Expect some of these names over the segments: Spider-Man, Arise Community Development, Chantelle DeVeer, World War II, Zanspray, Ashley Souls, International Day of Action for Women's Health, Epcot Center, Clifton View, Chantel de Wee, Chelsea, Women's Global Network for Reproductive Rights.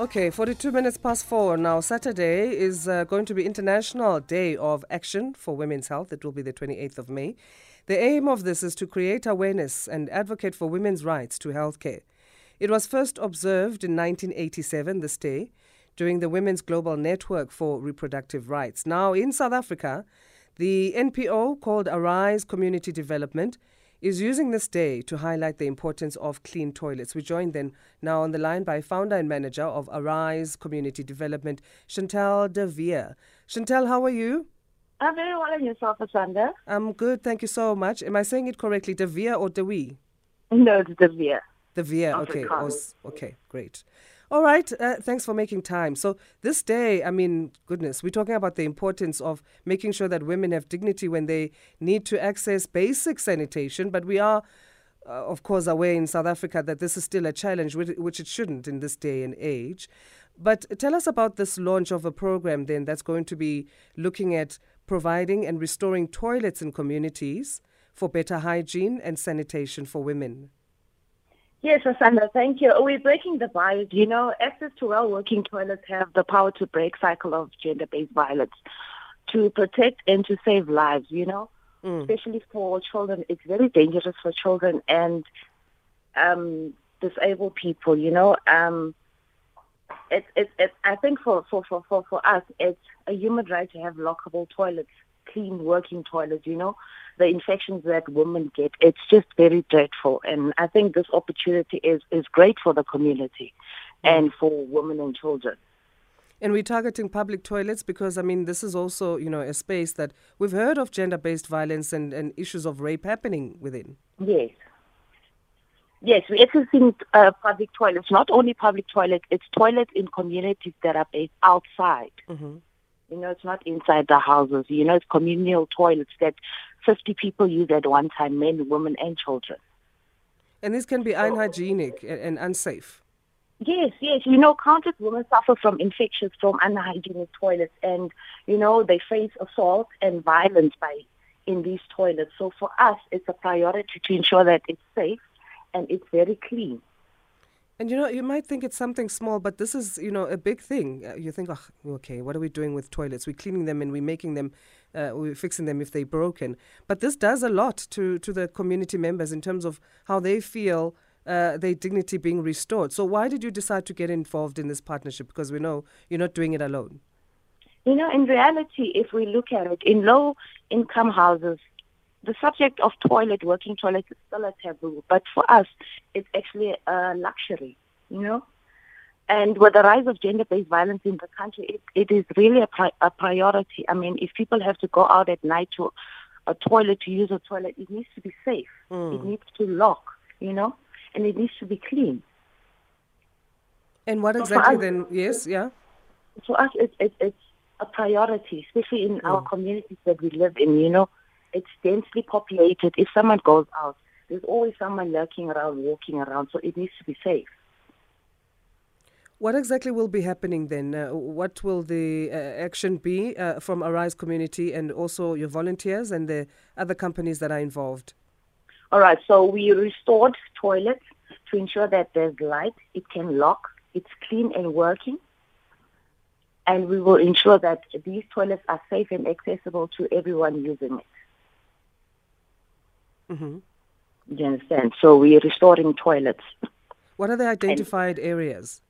Okay, 4:42 now. Saturday is going to be International Day of Action for Women's Health. It will be the 28th of May. The aim of this is to create awareness and advocate for women's rights to healthcare. It was first observed in 1987, this day, during the Women's Global Network for Reproductive Rights. Now, in South Africa, the NPO called Arise Community Development is using this day to highlight the importance of clean toilets. We're joined then now on the line by founder and manager of Arise Community Development, Chantelle DeVeer. Chantelle, how are you? I'm very well, and yourself, Asanda? I'm good, thank you so much. Am I saying it correctly, DeVeer or DeWee? No, it's DeVeer. DeVeer, okay. Okay, great. All right, thanks for making time. So this day, I mean, goodness, we're talking about the importance of making sure that women have dignity when they need to access basic sanitation, but we are, of course, aware in South Africa that this is still a challenge, which it shouldn't in this day and age. But tell us about this launch of a program then that's going to be looking at providing and restoring toilets in communities for better hygiene and sanitation for women. Yes, Asanda, thank you. We're breaking the bias. You know, access to well-working toilets have the power to break the cycle of gender-based violence, to protect and to save lives, you know, especially for children. It's very dangerous for children and disabled people, you know. I think for us, it's a human right to have lockable toilets, clean working toilets, you know. The infections that women get, it's just very dreadful. And I think this opportunity is great for the community and for women and children. And we're targeting public toilets because, I mean, this is also, you know, a space that we've heard of gender-based violence and issues of rape happening within. Yes. Yes, we're accessing public toilets. Not only public toilets, it's toilets in communities that are based outside. Mm-hmm. You know, it's not inside the houses. You know, it's communal toilets that 50 people use at one time, men, women, and children. And this can be unhygienic and unsafe. Yes, yes. You know, countless women suffer from infections from unhygienic toilets. And, you know, they face assault and violence in these toilets. So for us, it's a priority to ensure that it's safe and it's very clean. And, you know, you might think it's something small, but this is, you know, a big thing. You think, oh, okay, what are we doing with toilets? We're cleaning them and we're making them, we're fixing them if they're broken. But this does a lot to the community members in terms of how they feel their dignity being restored. So why did you decide to get involved in this partnership? Because we know you're not doing it alone. You know, in reality, if we look at it, in low-income houses, the subject of working toilets, is still a taboo. But for us, it's actually a luxury, you know. And with the rise of gender-based violence in the country, it is really a priority. I mean, if people have to go out at night to a toilet, to use a toilet, it needs to be safe. It needs to lock, you know, and it needs to be clean. And what exactly then? Yes, yeah. For us, it's a priority, especially in our communities that we live in, you know. It's densely populated. If someone goes out, there's always someone lurking around, walking around, so it needs to be safe. What exactly will be happening then? What will the action be from Arise Community and also your volunteers and the other companies that are involved? All right, so we restored toilets to ensure that there's light, it can lock, it's clean and working. And we will ensure that these toilets are safe and accessible to everyone using it. Mm-hmm. You understand? So we're restoring toilets. What are the identified areas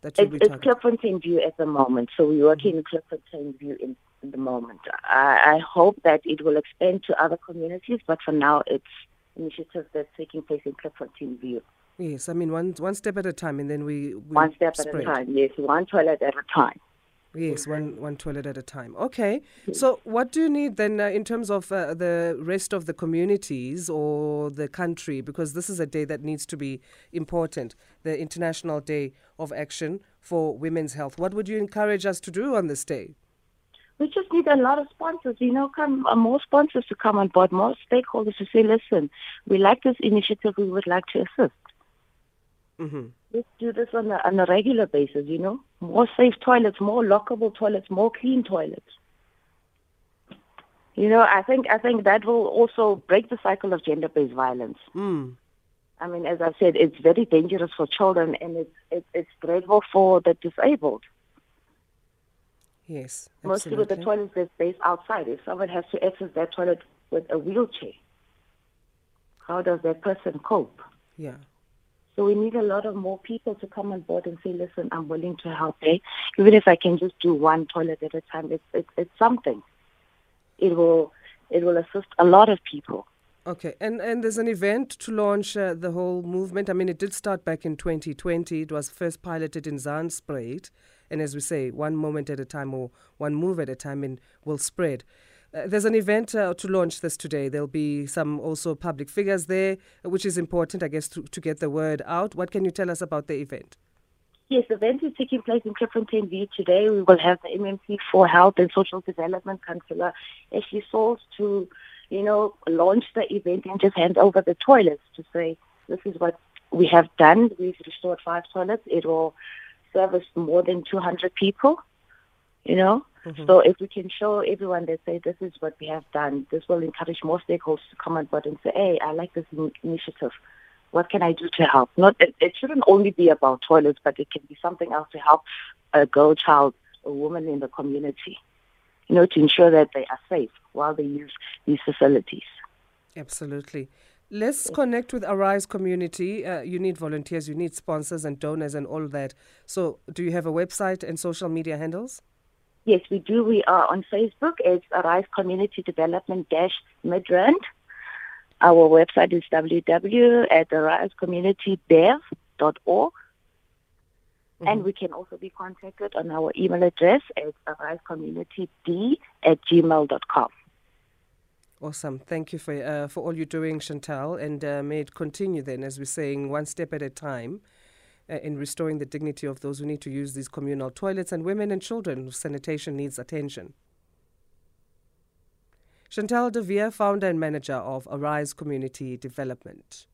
that you'll be targeting? It's Clifton View at the moment. So we're working in Clifton View in the moment. I hope that it will expand to other communities, but for now it's initiatives that's taking place in Clifton View. Yes, I mean one step at a time, and then we one step spread. At a time, yes. One toilet at a time. Yes, one toilet at a time. Okay. So what do you need then in terms of the rest of the communities or the country? Because this is a day that needs to be important, the International Day of Action for Women's Health. What would you encourage us to do on this day? We just need a lot of sponsors, you know, more sponsors to come on board, more stakeholders to say, listen, we like this initiative, we would like to assist. Mm-hmm. Let's do this on a regular basis, you know. More safe toilets, more lockable toilets, more clean toilets. You know, I think that will also break the cycle of gender-based violence. Mm. I mean, as I said, it's very dangerous for children, and it's dreadful for the disabled. Yes, absolutely. Mostly with the toilets that's based outside. If someone has to access that toilet with a wheelchair, how does that person cope? Yeah. So we need a lot of more people to come on board and say, listen, I'm willing to help. Even if I can just do one toilet at a time, it's something. It will assist a lot of people. Okay, and there's an event to launch the whole movement. I mean, it did start back in 2020. It was first piloted in Zanspray, and as we say, one moment at a time or one move at a time, and will spread. There's an event to launch this today. There'll be some also public figures there, which is important, I guess, to get the word out. What can you tell us about the event? Yes, the event is taking place in Clifton View today. We will have the MMC for Health and Social Development Councillor Ashley Souls to launch the event and just hand over the toilets to say, this is what we have done. We've restored 5 toilets. It will service more than 200 people, Mm-hmm. So if we can show everyone that say, this is what we have done, this will encourage more stakeholders to come on board and say, hey, I like this initiative. What can I do to help? It shouldn't only be about toilets, but it can be something else to help a girl, child, a woman in the community. To ensure that they are safe while they use these facilities. Absolutely. Let's connect with Arise Community. You need volunteers, you need sponsors and donors and all that. So do you have a website and social media handles? Yes, we do. We are on Facebook. It's Arise Community Development-Midrand. Our website is www.arisecommunitydev.org. Mm-hmm. And we can also be contacted on our email address at arisecommunityd@gmail.com. Awesome. Thank you for all you're doing, Chantelle, and may it continue then, as we're saying, one step at a time in restoring the dignity of those who need to use these communal toilets and women and children whose sanitation needs attention. Chantelle DeVeer, founder and manager of Arise Community Development.